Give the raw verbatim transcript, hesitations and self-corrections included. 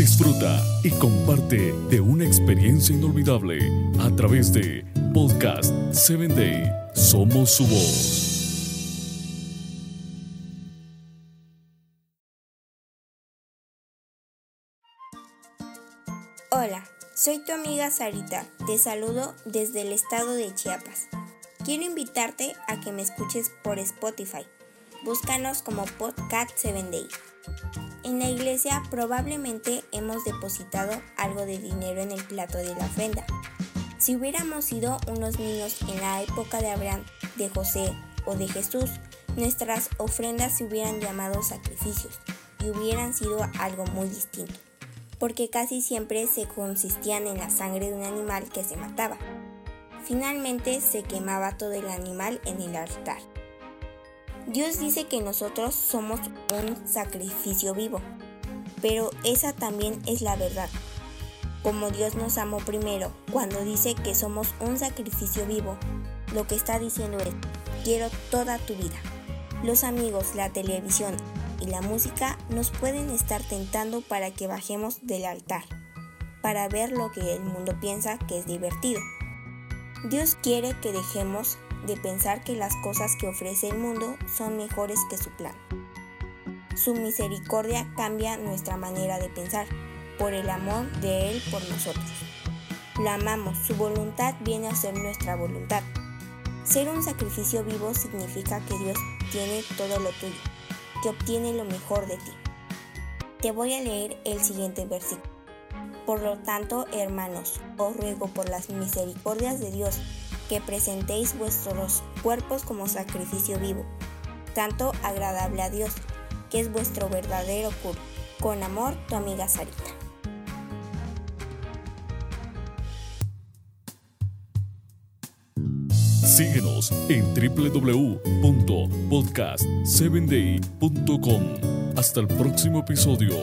Disfruta y comparte de una experiencia inolvidable a través de Podcast siete Day. Somos su voz. Hola, soy tu amiga Sarita. Te saludo desde el estado de Chiapas. Quiero invitarte a que me escuches por Spotify. Búscanos como Podcast siete Day. En la iglesia probablemente hemos depositado algo de dinero en el plato de la ofrenda. Si hubiéramos sido unos niños en la época de Abraham, de José o de Jesús, nuestras ofrendas se hubieran llamado sacrificios y hubieran sido algo muy distinto, porque casi siempre se consistían en la sangre de un animal que se mataba. Finalmente se quemaba todo el animal en el altar. Dios dice que nosotros somos un sacrificio vivo, pero esa también es la verdad. Como Dios nos amó primero, cuando dice que somos un sacrificio vivo, lo que está diciendo es, quiero toda tu vida. Los amigos, la televisión y la música nos pueden estar tentando para que bajemos del altar, para ver lo que el mundo piensa que es divertido. Dios quiere que dejemos de pensar que las cosas que ofrece el mundo son mejores que su plan. Su misericordia cambia nuestra manera de pensar, por el amor de Él por nosotros. La amamos, su voluntad viene a ser nuestra voluntad. Ser un sacrificio vivo significa que Dios tiene todo lo tuyo, que obtiene lo mejor de ti. Te voy a leer el siguiente versículo. Por lo tanto, hermanos, os ruego por las misericordias de Dios que presentéis vuestros cuerpos como sacrificio vivo, tanto agradable a Dios, que es vuestro verdadero culto. Con amor, tu amiga Sarita. Síguenos en doble u doble u doble u punto podcast siete day punto com. Hasta el próximo episodio.